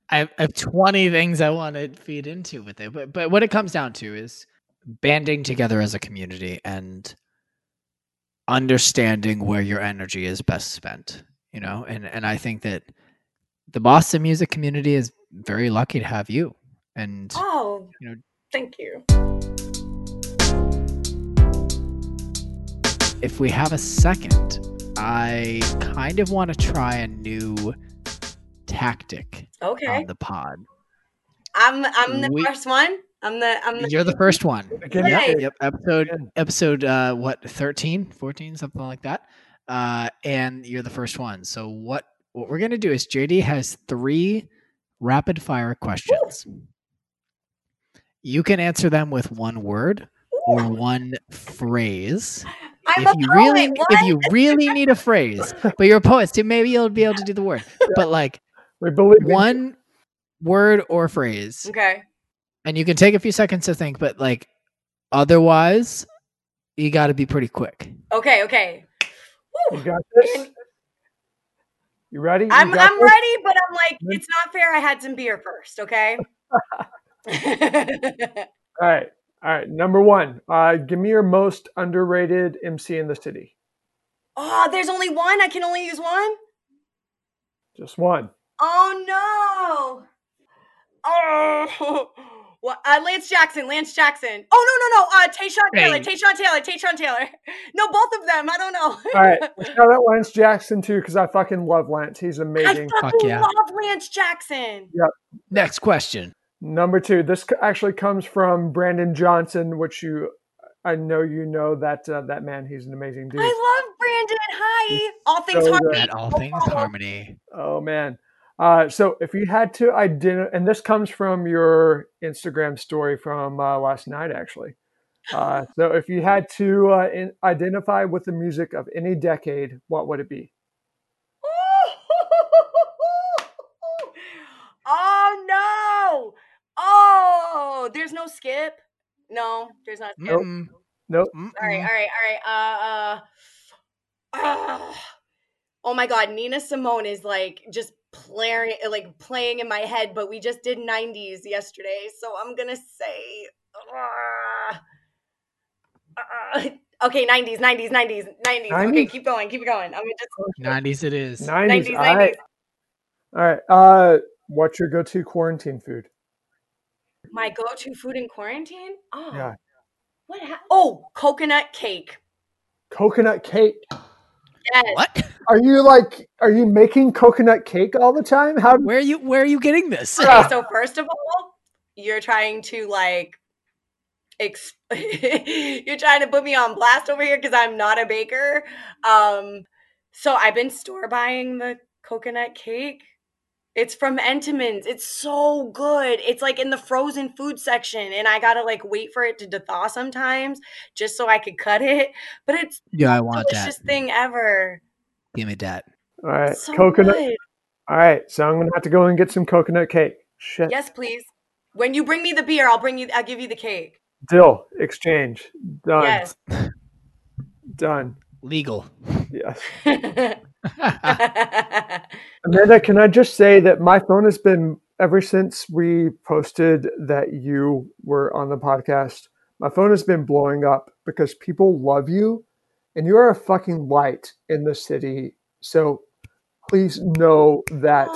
I have 20 things I want to feed into with it. But what it comes down to is banding together as a community and understanding where your energy is best spent, you know? And I think that the Boston music community is very lucky to have you. And oh, you know, thank you. If we have a second, I kind of want to try a new tactic on the pod. I'm the first one. You're the first one. Yep. Episode, what, 13, 14, something like that. And you're the first one. So what we're going to do is JD has 3 rapid fire questions. Ooh. You can answer them with one word or one phrase. If you really need a phrase, but you're a poet, so maybe you'll be able to do the word, but like one word or phrase. Okay. And you can take a few seconds to think, but like, otherwise you got to be pretty quick. Okay. Woo. You got this? You ready? I'm ready, but I'm like, it's not fair. I had some beer first. Okay. All right. Number one, give me your most underrated MC in the city. Oh, there's only one. I can only use one. Just one. Oh no. Oh, well, Lance Jackson. Oh, no. Tayshaun Taylor. No, both of them. I don't know. All right. Shout out Lance Jackson, too, because I fucking love Lance. He's amazing. I love Lance Jackson. Yep. Next question. Number 2. This actually comes from Brandon Johnson, which I know that man. He's an amazing dude. I love Brandon. Hi. All Things Harmony. Oh, man. So if you had to identify, and this comes from your Instagram story from last night, actually. So if you had to identify with the music of any decade, what would it be? Oh, no. Oh, there's no skip. No, there's not. Skip. Nope. All right. Oh, my God. Nina Simone is like just playing in my head, but we just did 90s yesterday, so I'm gonna say okay, 90s. Okay, keep going. I'm gonna 90s it is. 90s. All right. What's your go-to quarantine food? My go-to food in quarantine? Oh, yeah. Coconut cake. Yes. What? Are you making coconut cake all the time? Where are you getting this? Okay, so first of all, you're trying to you're trying to put me on blast over here because I'm not a baker. So I've been store buying the coconut cake. It's from Entenmann's. It's so good. It's like in the frozen food section, and I gotta like wait for it to thaw sometimes just so I could cut it. But it's the thing ever. Give me that. All right, so coconut. Good. All right, so I'm gonna have to go and get some coconut cake. Shit. Yes, please. When you bring me the beer, I'll give you the cake. Deal. Exchange. Done. Yes. Done. Legal. Yes. Amanda, can I just say that my phone has been, ever since we posted that you were on the podcast, my phone has been blowing up because people love you and you are a fucking light in the city. So please know that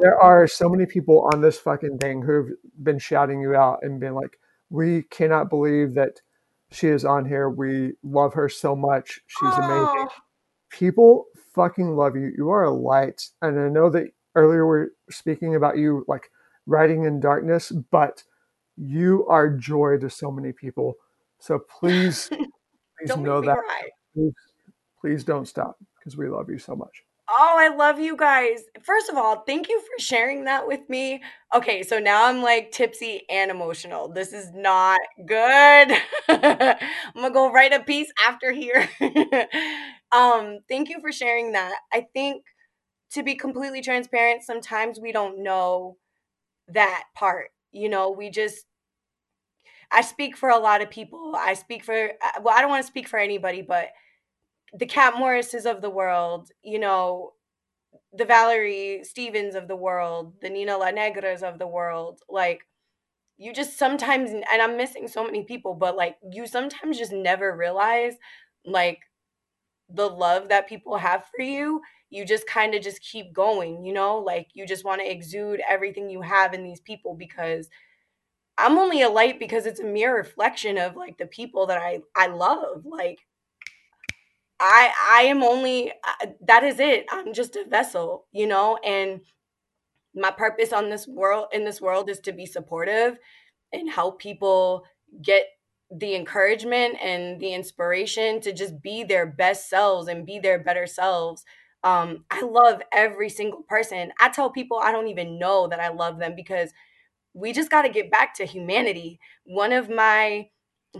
there are so many people on this fucking thing who've been shouting you out and being like, we cannot believe that she is on here. We love her so much. She's amazing. People fucking love you. You are a light. And I know that earlier we were speaking about you like riding in darkness, but you are joy to so many people. So please know that. Please don't stop because we love you so much. Oh, I love you guys. First of all, thank you for sharing that with me. Okay, so now I'm like tipsy and emotional. This is not good. I'm gonna go write a piece after here. Thank you for sharing that. I think to be completely transparent, sometimes we don't know that part. You know, we just, I speak for a lot of people. I speak for, well, I don't want to speak for anybody, but the Kat Morrises of the world, you know, the Valerie Stevens of the world, the Nina La Negras of the world, like, you just sometimes, and I'm missing so many people, but like, you sometimes just never realize like the love that people have for you. You just kind of just keep going, you know, like you just want to exude everything you have in these people, because I'm only a light because it's a mere reflection of like the people that I love. Like I am only, that is it. I'm just a vessel, you know, and my purpose on this world, in this world, is to be supportive and help people get the encouragement and the inspiration to just be their best selves and be their better selves. I love every single person. I tell people I don't even know that I love them, because we just got to get back to humanity. One of my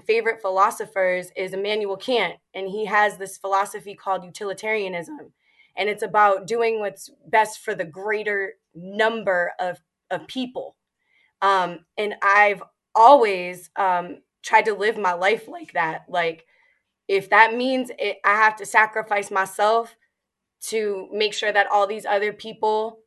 favorite philosophers is Immanuel Kant, and he has this philosophy called utilitarianism. And it's about doing what's best for the greater number of people. And I've always tried to live my life like that. Like, if that means I have to sacrifice myself to make sure that all these other people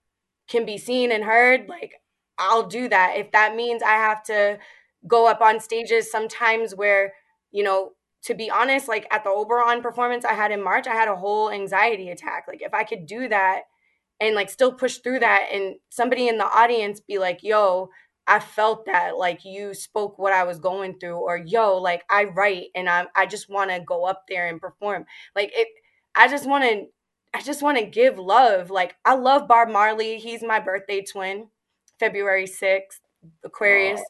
can be seen and heard, like, I'll do that. If that means I have to go up on stages sometimes where, you know, to be honest, like at the Oberon performance I had in March, I had a whole anxiety attack. Like, if I could do that and like still push through that, and somebody in the audience be like, yo, I felt that, like, you spoke what I was going through, or yo, like, I write and I just want to go up there and perform. Like, it, I just want to give love. Like, I love Bob Marley. He's my birthday twin, February 6th, Aquarius. Wow.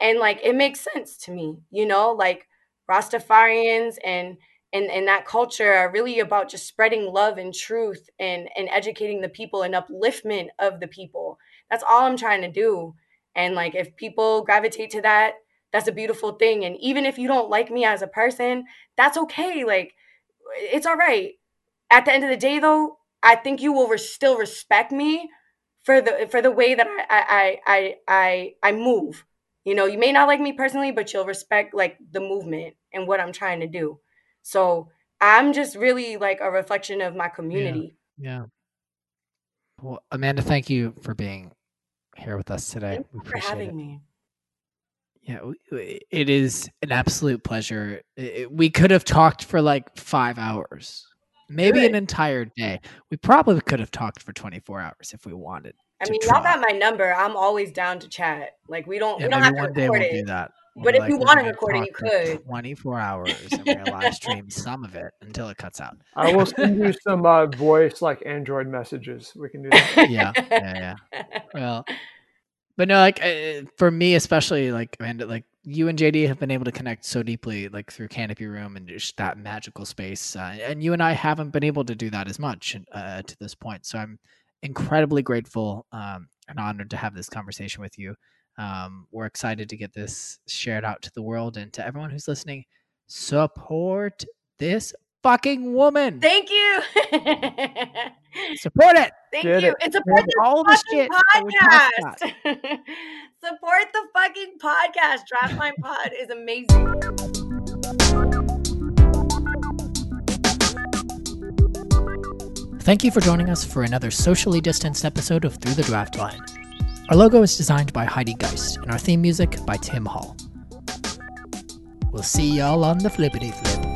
And like, it makes sense to me, you know, like, Rastafarians and that culture are really about just spreading love and truth and educating the people and upliftment of the people. That's all I'm trying to do. And like, if people gravitate to that, that's a beautiful thing. And even if you don't like me as a person, that's okay. Like, it's all right. At the end of the day, though, I think you will still respect me for the way that I move. You know, you may not like me personally, but you'll respect like the movement and what I'm trying to do. So I'm just really like a reflection of my community. Yeah. Well, Amanda, thank you for being here with us today. Thank you for having me. Yeah, it is an absolute pleasure. We could have talked for like 5 hours, maybe an entire day. We probably could have talked for 24 hours if we wanted. I mean, y'all got my number. I'm always down to chat. Like, we don't have to record it. But if you want to record it, you could. 24 hours, and we're gonna live stream some of it until it cuts out. I will send you some voice, like, Android messages. We can do that. Yeah. Well, but no, like, for me especially, like, and like, you and JD have been able to connect so deeply, like, through Canopy Room and just that magical space. And you and I haven't been able to do that as much to this point. So I'm incredibly grateful and honored to have this conversation with you. We're excited to get this shared out to the world, and to everyone who's listening, support this fucking woman. Thank you. Support it. Thank Did you. It's support all the shit podcast. Support the fucking podcast. DraftLine Pod is amazing. Thank you for joining us for another socially distanced episode of Through the Draft Line. Our logo is designed by Heidi Geist, and our theme music by Tim Hall. We'll see y'all on the flippity flip.